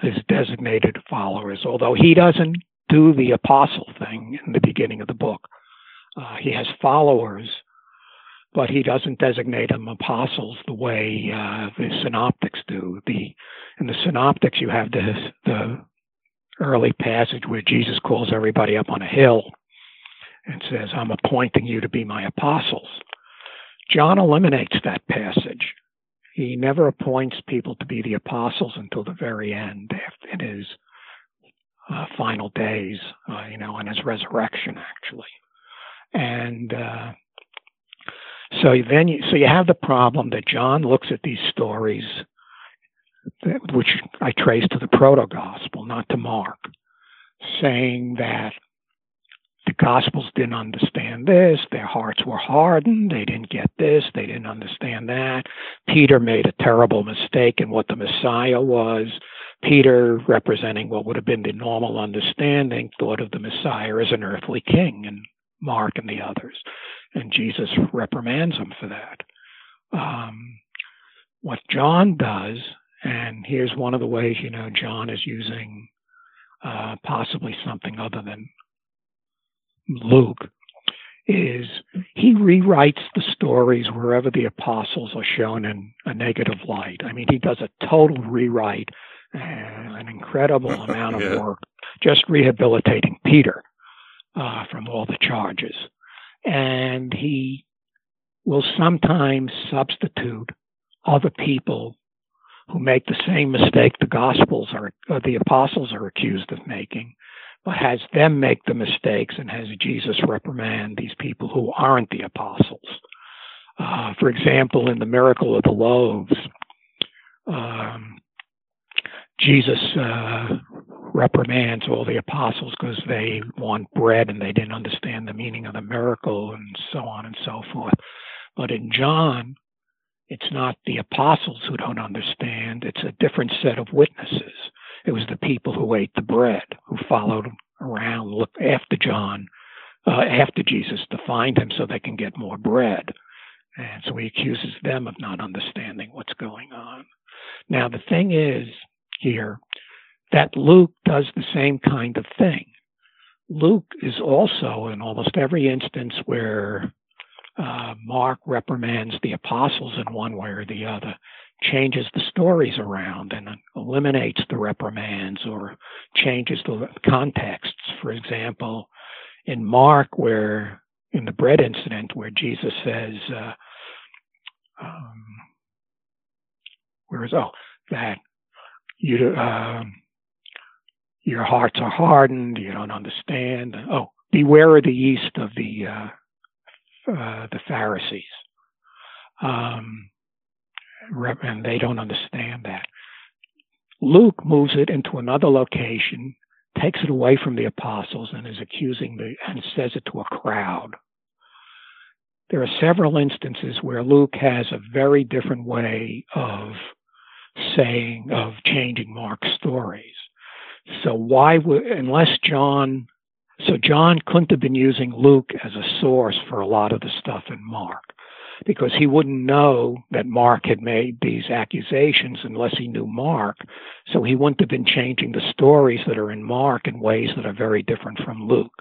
his designated followers, although he doesn't do the apostle thing in the beginning of the book. Uh, he has followers, but he doesn't designate them apostles the way uh, the synoptics do. The in the synoptics, you have the the early passage where Jesus calls everybody up on a hill and says, "I'm appointing you to be my apostles." John eliminates that passage. He never appoints people to be the apostles until the very end, in his uh, final days, uh, you know, in his resurrection, actually. And uh, so then, you, so you have the problem that John looks at these stories, that, which I trace to the proto-gospel, not to Mark, saying that the Gospels didn't understand this, their hearts were hardened, they didn't get this, they didn't understand that. Peter made a terrible mistake in what the Messiah was. Peter, representing what would have been the normal understanding, thought of the Messiah as an earthly king, and Mark and the others. And Jesus reprimands him for that. Um, what John does, and here's one of the ways, you know, John is using uh, possibly something other than Luke, is he rewrites the stories wherever the apostles are shown in a negative light. I mean, he does a total rewrite, and an incredible amount of yeah. work, just rehabilitating Peter uh, from all the charges. And he will sometimes substitute other people who make the same mistake the Gospels are, or the apostles are accused of making, but has them make the mistakes and has Jesus reprimand these people who aren't the apostles. Uh, for example, in the miracle of the loaves, um, Jesus uh, reprimands all the apostles because they want bread and they didn't understand the meaning of the miracle, and so on and so forth. But in John, it's not the apostles who don't understand. It's a different set of witnesses. It was the people who ate the bread, who followed around, looked after John, uh, after Jesus to find him so they can get more bread. And so he accuses them of not understanding what's going on. Now, the thing is here that Luke does the same kind of thing. Luke is also, in almost every instance where uh, Mark reprimands the apostles in one way or the other, changes the stories around and eliminates the reprimands or changes the contexts. For example, in Mark, where in the bread incident, where Jesus says, uh, um, "Where is oh that you uh, your hearts are hardened, you don't understand. Oh, beware of the yeast of the uh, uh, the Pharisees." Um, and they don't understand that. Luke moves it into another location, takes it away from the apostles, and is accusing the, and says it to a crowd. There are several instances where Luke has a very different way of saying, of changing Mark's stories. So why would, unless John, so John couldn't have been using Luke as a source for a lot of the stuff in Mark, because he wouldn't know that Mark had made these accusations unless he knew Mark. So he wouldn't have been changing the stories that are in Mark in ways that are very different from Luke.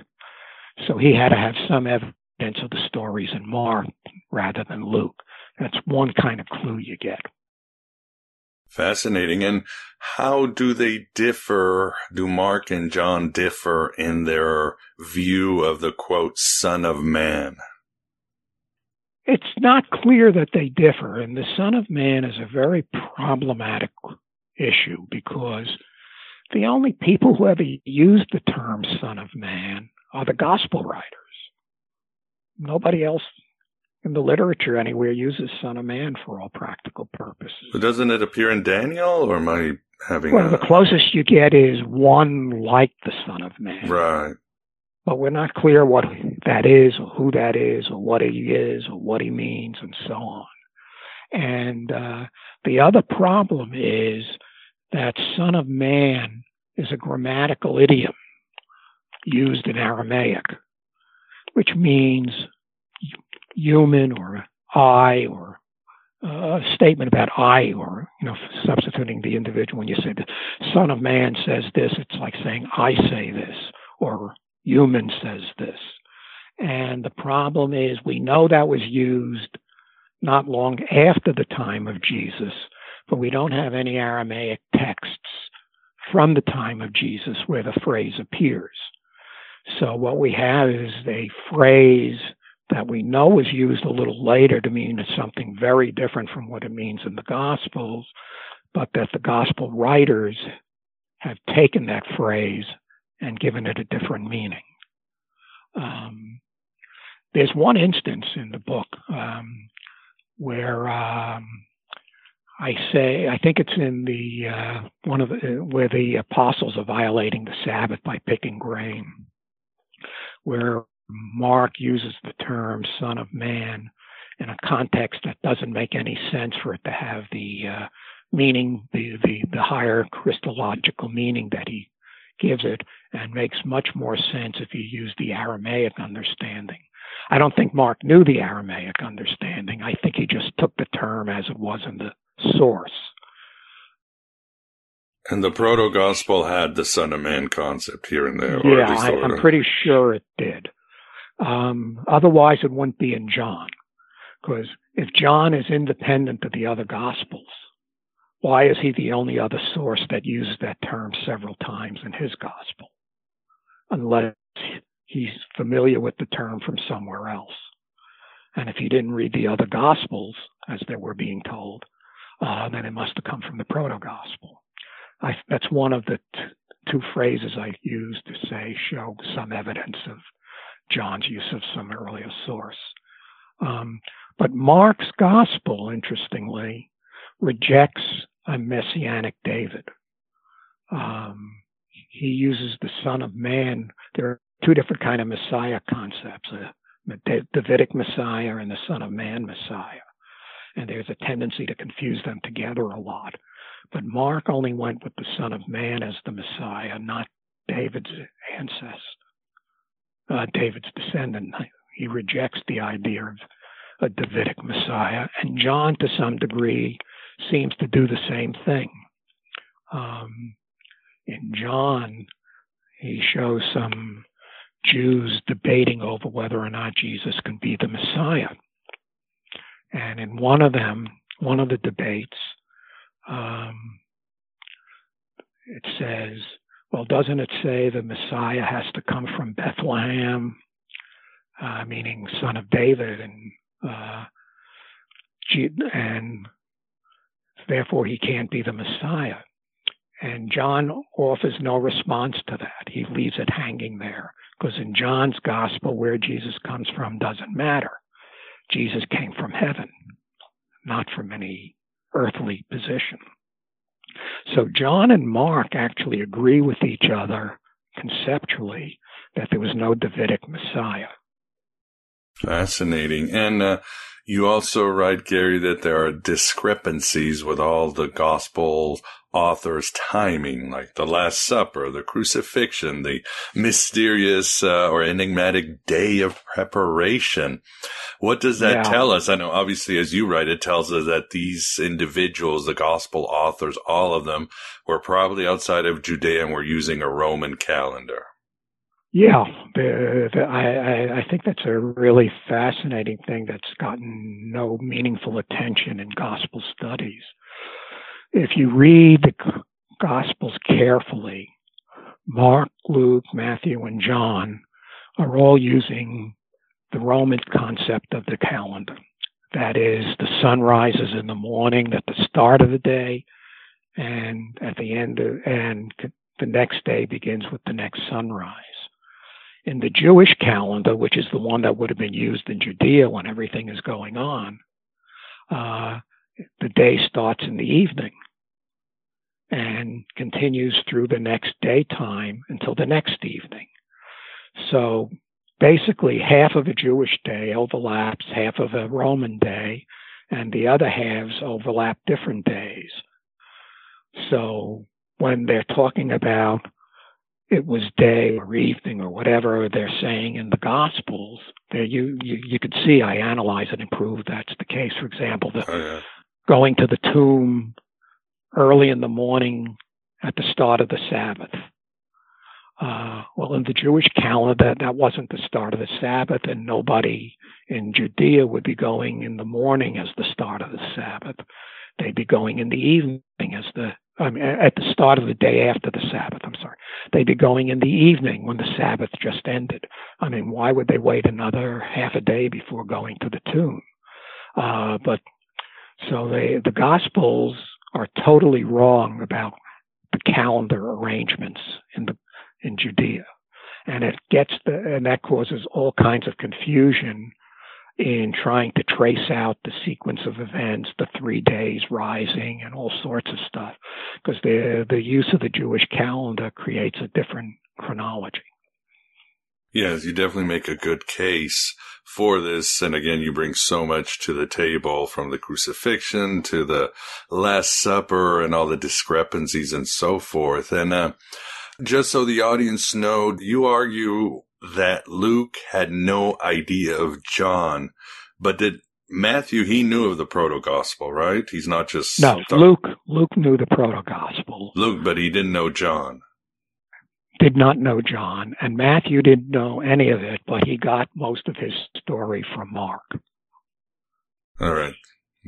So he had to have some evidence of the stories in Mark rather than Luke. That's one kind of clue you get. Fascinating. And how do they differ? Do Mark and John differ in their view of the, quote, Son of Man? It's not clear that they differ, and the Son of Man is a very problematic issue because the only people who ever used the term Son of Man are the gospel writers. Nobody else in the literature anywhere uses Son of Man for all practical purposes. But doesn't it appear in Daniel, or am I having Well, a... the closest you get is one like the Son of Man. Right. But we're not clear what that is, or who that is, or what he is, or what he means, and so on. And uh, the other problem is that Son of Man is a grammatical idiom used in Aramaic, which means human or I, or a statement about I, or, you know, substituting the individual. When you say the Son of Man says this, it's like saying I say this, or human says this. And the problem is we know that was used not long after the time of Jesus, but we don't have any Aramaic texts from the time of Jesus where the phrase appears. So what we have is a phrase that we know was used a little later to mean something very different from what it means in the Gospels, but that the Gospel writers have taken that phrase and given it a different meaning. Um, there's one instance in the book um, where um, I say, I think it's in the uh, one of the, where the apostles are violating the Sabbath by picking grain, where Mark uses the term Son of Man in a context that doesn't make any sense for it to have the uh, meaning, the, the the higher Christological meaning that he gives it, and makes much more sense if you use the Aramaic understanding. I don't think Mark knew the Aramaic understanding. I think he just took the term as it was in the source. And the proto-gospel had the Son of Man concept here and there. Or yeah, at least I, I'm pretty sure it did. Um, otherwise, it wouldn't be in John. Because if John is independent of the other Gospels, why is he the only other source that uses that term several times in his Gospel? Unless he's familiar with the term from somewhere else. And if he didn't read the other Gospels, as they were being told, uh, then it must have come from the proto-gospel. I, that's one of the t- two phrases I use to say, show some evidence of John's use of some earlier source. Um, but Mark's gospel, interestingly, rejects a messianic David. Um, he uses the Son of Man. There are two different kind of Messiah concepts, a Davidic Messiah and the Son of Man Messiah. And there's a tendency to confuse them together a lot. But Mark only went with the Son of Man as the Messiah, not David's ancestor, uh, David's descendant. He rejects the idea of a Davidic Messiah. And John, to some degree, seems to do the same thing. Um, in John, he shows some Jews debating over whether or not Jesus can be the Messiah. And in one of them, one of the debates, Um, it says, well, doesn't it say the Messiah has to come from Bethlehem, uh, meaning son of David, and uh, and therefore he can't be the Messiah? And John offers no response to that. He leaves it hanging there, because in John's gospel, where Jesus comes from doesn't matter. Jesus came from heaven, not from any earthly position. So John and Mark actually agree with each other conceptually that there was no Davidic Messiah. Fascinating. And uh, you also write, Gary, that there are discrepancies with all the gospel authors' timing, like the Last Supper, the crucifixion, the mysterious uh, or enigmatic day of preparation. What does that yeah. tell us? I know, obviously, as you write, it tells us that these individuals, the gospel authors, all of them, were probably outside of Judea and were using a Roman calendar. Yeah, the, the, I, I think that's a really fascinating thing that's gotten no meaningful attention in gospel studies. If you read the gospels carefully, Mark, Luke, Matthew, and John are all using the Roman concept of the calendar. That is, the sun rises in the morning at the start of the day, and at the end of, and the next day begins with the next sunrise. in the Jewish calendar, which is the one that would have been used in Judea when everything is going on, uh, the day starts in the evening and continues through the next daytime until the next evening. So basically half of a Jewish day overlaps half of a Roman day, and the other halves overlap different days. So when they're talking about it was day or evening or whatever they're saying in the Gospels, there you, you you could see I analyze it and prove that's the case. For example, the oh, yeah. going to the tomb early in the morning at the start of the Sabbath. Uh, well, in the Jewish calendar, that wasn't the start of the Sabbath, and nobody in Judea would be going in the morning as the start of the Sabbath. They'd be going in the evening as the I mean, at the start of the day after the Sabbath, I'm sorry. They'd be going in the evening when the Sabbath just ended. I mean, why would they wait another half a day before going to the tomb? Uh, but so they, the Gospels are totally wrong about the calendar arrangements in the in Judea, and it gets the, and that causes all kinds of confusion in trying to trace out the sequence of events, the three days rising and all sorts of stuff, because the the use of the Jewish calendar creates a different chronology. Yes, you definitely make a good case for this. And again, you bring so much to the table, from the crucifixion to the Last Supper and all the discrepancies and so forth. And uh, just so the audience know, you argue that Luke had no idea of John, but did Matthew, he knew of the proto-gospel, right? He's not just... No, talking. Luke Luke knew the proto-gospel. Luke, but he didn't know John. Did not know John, and Matthew didn't know any of it, but he got most of his story from Mark. All right,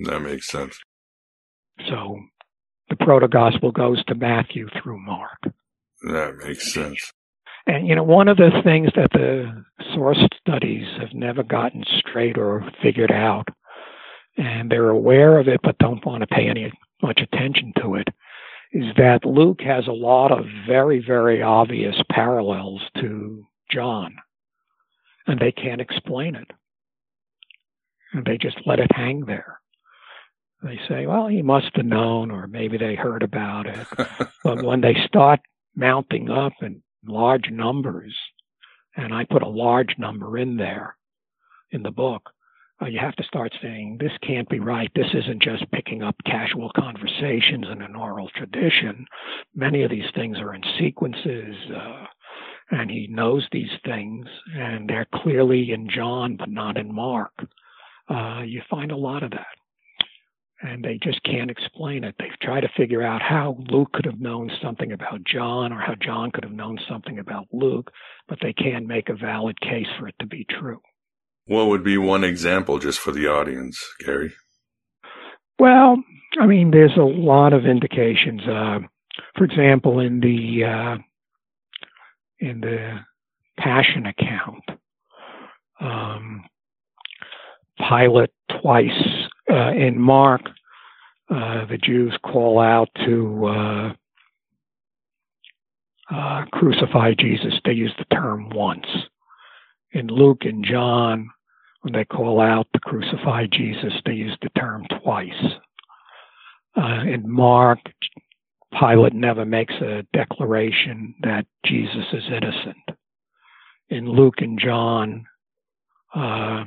that makes sense. So the proto-gospel goes to Matthew through Mark. That makes sense. And, you know, one of the things that the source studies have never gotten straight or figured out, and they're aware of it but don't want to pay any much attention to it, is that Luke has a lot of very, very obvious parallels to John, and they can't explain it. And they just let it hang there. They say, well, he must have known, or maybe they heard about it. But when they start mounting up and large numbers, and I put a large number in there in the book, uh, you have to start saying, this can't be right. This isn't just picking up casual conversations in an oral tradition. Many of these things are in sequences, uh, and he knows these things, and they're clearly in John, but not in Mark. Uh, you find a lot of that. And they just can't explain it. They've tried to figure out how Luke could have known something about John, or how John could have known something about Luke, but they can't make a valid case for it to be true. What would be one example just for the audience, Gary? Well, I mean, there's a lot of indications. Uh, for example, in the uh, in the Passion account, um, Pilate twice. Uh, in Mark, uh, the Jews call out to uh, uh, crucify Jesus. They use the term once. In Luke and John, when they call out to crucify Jesus, they use the term twice. Uh, in Mark, Pilate never makes a declaration that Jesus is innocent. In Luke and John, uh,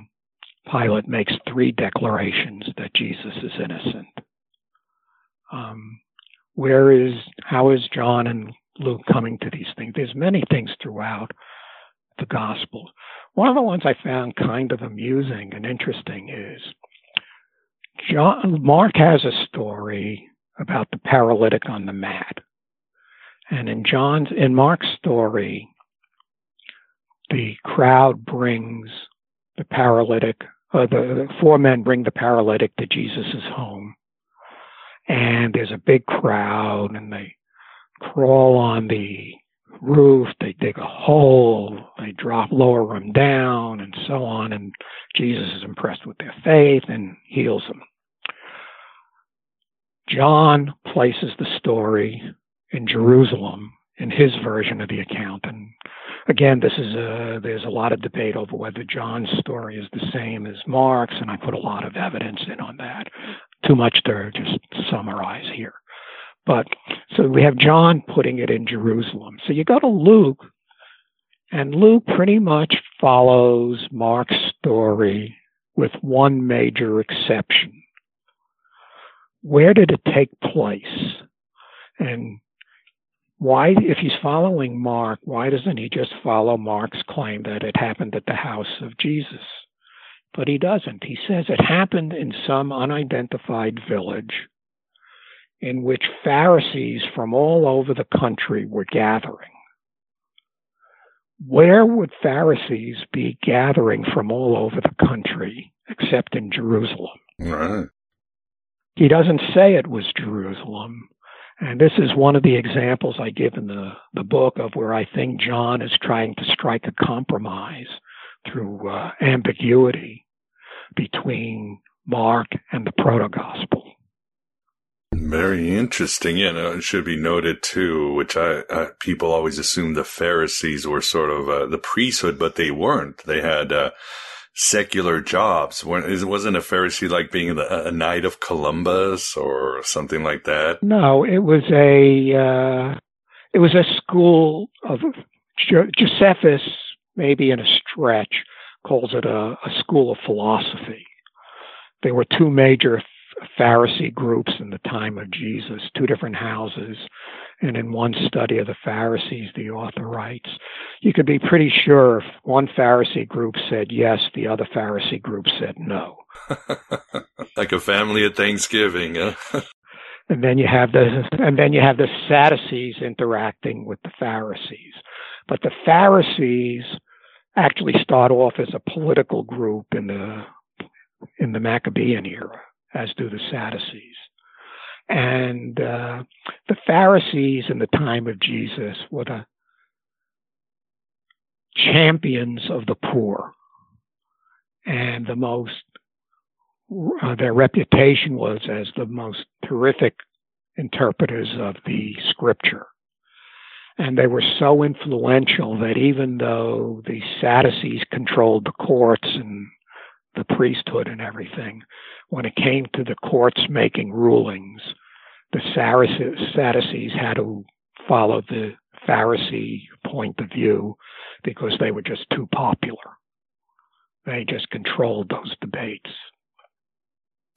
Pilate makes three declarations that Jesus is innocent. Um, where is, how is John and Luke coming to these things? There's many things throughout the Gospels. One of the ones I found kind of amusing and interesting is John, Mark has a story about the paralytic on the mat. And in John's, in Mark's story, the crowd brings the paralytic, Uh, the, the four men bring the paralytic to Jesus' home, and there's a big crowd, and they crawl on the roof, they dig a hole, they drop, lower him down, and so on, and Jesus is impressed with their faith and heals them. John places the story in Jerusalem in his version of the account, and Again, this is a, there's a lot of debate over whether John's story is the same as Mark's, and I put a lot of evidence in on that. Too much to just summarize here. But so we have John putting it in Jerusalem. So you go to Luke, and Luke pretty much follows Mark's story with one major exception. Where did it take place? And why, if he's following Mark, why doesn't he just follow Mark's claim that it happened at the house of Jesus? But he doesn't. He says it happened in some unidentified village in which Pharisees from all over the country were gathering. Where would Pharisees be gathering from all over the country except in Jerusalem? Right. He doesn't say it was Jerusalem. And this is one of the examples I give in the, the book of where I think John is trying to strike a compromise through uh, ambiguity between Mark and the proto-gospel. Very interesting. You know, it should be noted, too, which I, I people always assume the Pharisees were sort of uh, the priesthood, but they weren't. They had uh, secular jobs. It wasn't a Pharisee like being the, a knight of Columbus or something like that. No, it was a uh, it was a school of Josephus, maybe in a stretch, calls it a, a school of philosophy. There were two major Pharisee groups in the time of Jesus, two different houses. And in one study of the Pharisees, the author writes, you could be pretty sure if one Pharisee group said yes, the other Pharisee group said no. Like a family at Thanksgiving, huh? And then you have the and then you have the Sadducees interacting with the Pharisees. But the Pharisees actually start off as a political group in the in the Maccabean era, as do the Sadducees. And uh, the Pharisees in the time of Jesus were the champions of the poor. And the most, uh, their reputation was as the most terrific interpreters of the scripture. And they were so influential that even though the Sadducees controlled the courts and the priesthood and everything, when it came to the courts making rulings, the Sadducees had to follow the Pharisee point of view because they were just too popular. They just controlled those debates.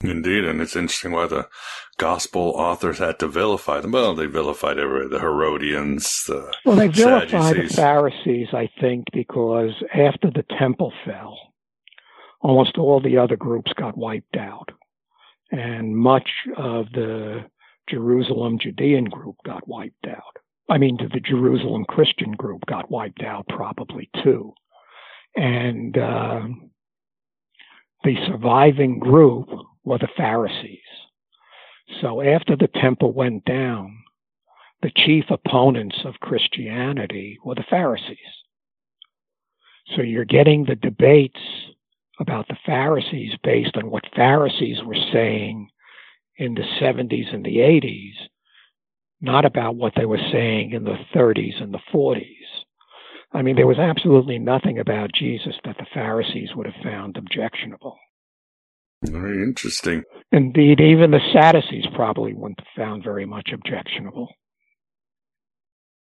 Indeed, and it's interesting why the gospel authors had to vilify them. Well, they vilified everybody, the Herodians, the Well, they vilified Sadducees. The Pharisees, I think, because after the temple fell, almost all the other groups got wiped out, and much of the Jerusalem Judean group got wiped out. I mean, the Jerusalem Christian group got wiped out probably too. And uh, the surviving group were the Pharisees. So after the temple went down, the chief opponents of Christianity were the Pharisees. So you're getting the debates about the Pharisees based on what Pharisees were saying in the seventies and the eighties, not about what they were saying in the thirties and the forties. I mean, there was absolutely nothing about Jesus that the Pharisees would have found objectionable. Very interesting. Indeed, even the Sadducees probably wouldn't have found very much objectionable.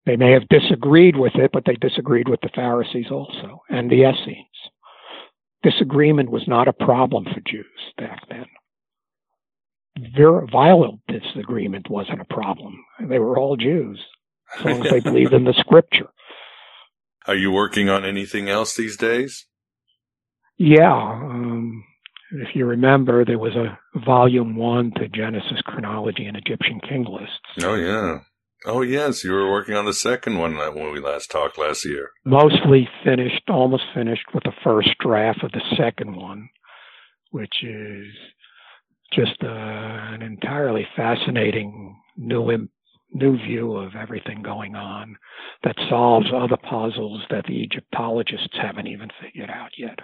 They may have disagreed with it, but they disagreed with the Pharisees also, and the Essenes. Disagreement was not a problem for Jews back then. Their violent disagreement wasn't a problem. They were all Jews, as long as they believed in the scripture. Are you working on anything else these days? Yeah. Um, if you remember, there was a volume one to Genesis chronology and Egyptian king lists. Oh, yeah. Oh, yes. You were working on the second one when we last talked last year. Mostly finished, almost finished with the first draft of the second one, which is just uh, an entirely fascinating new imp- new view of everything going on that solves other puzzles that the Egyptologists haven't even figured out yet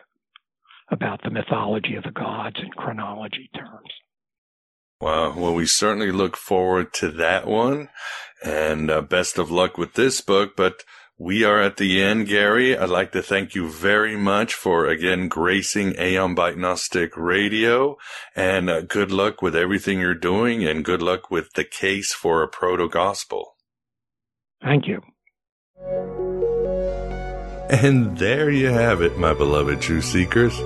about the mythology of the gods in chronology terms. Wow. Well, we certainly look forward to that one, and uh, best of luck with this book. But We are at the end, Gary. I'd like to thank you very much for, again, gracing Aeon by Gnostic Radio. And uh, good luck with everything you're doing, and good luck with The Case for a Proto-Gospel. Thank you. And there you have it, my beloved truth seekers.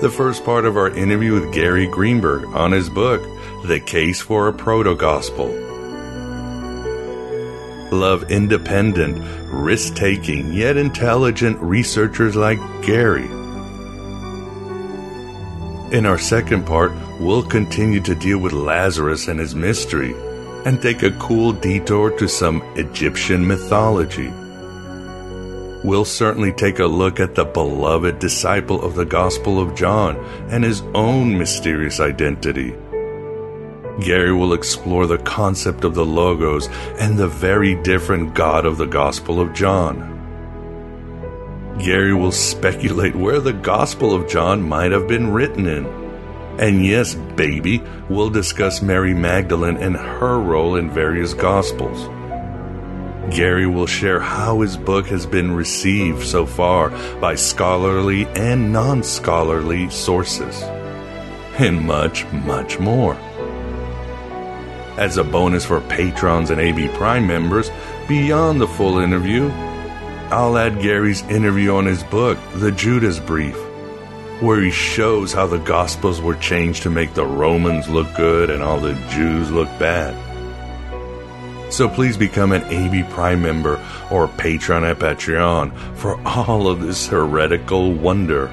The first part of our interview with Gary Greenberg on his book, The Case for a Proto-Gospel. Love independent, risk-taking, yet intelligent researchers like Gary. In our second part, we'll continue to deal with Lazarus and his mystery, and take a cool detour to some Egyptian mythology. We'll certainly take a look at the beloved disciple of the Gospel of John and his own mysterious identity. Gary will explore the concept of the Logos and the very different God of the Gospel of John. Gary will speculate where the Gospel of John might have been written in. And yes, baby, we'll discuss Mary Magdalene and her role in various Gospels. Gary will share how his book has been received so far by scholarly and non-scholarly sources. And much, much more. As a bonus for patrons and A B Prime members, beyond the full interview, I'll add Gary's interview on his book, The Judas Brief, where he shows how the Gospels were changed to make the Romans look good and all the Jews look bad. So please become an A B Prime member or a patron at Patreon for all of this heretical wonder,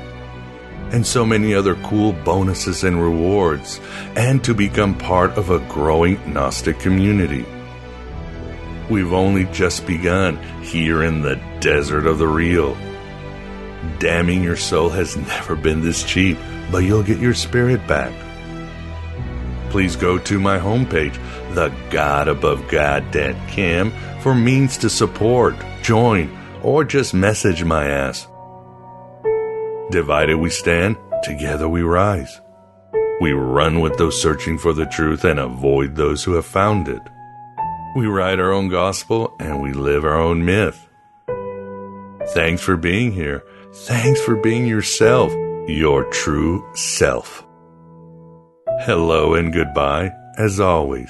and so many other cool bonuses and rewards, and to become part of a growing Gnostic community. We've only just begun here in the desert of the real. Damning your soul has never been this cheap, but you'll get your spirit back. Please go to my homepage, the god above god dot com, for means to support, join, or just message my ass. Divided we stand, together we rise. We run with those searching for the truth and avoid those who have found it. We write our own gospel and we live our own myth. Thanks for being here. Thanks for being yourself, your true self. Hello and goodbye, as always.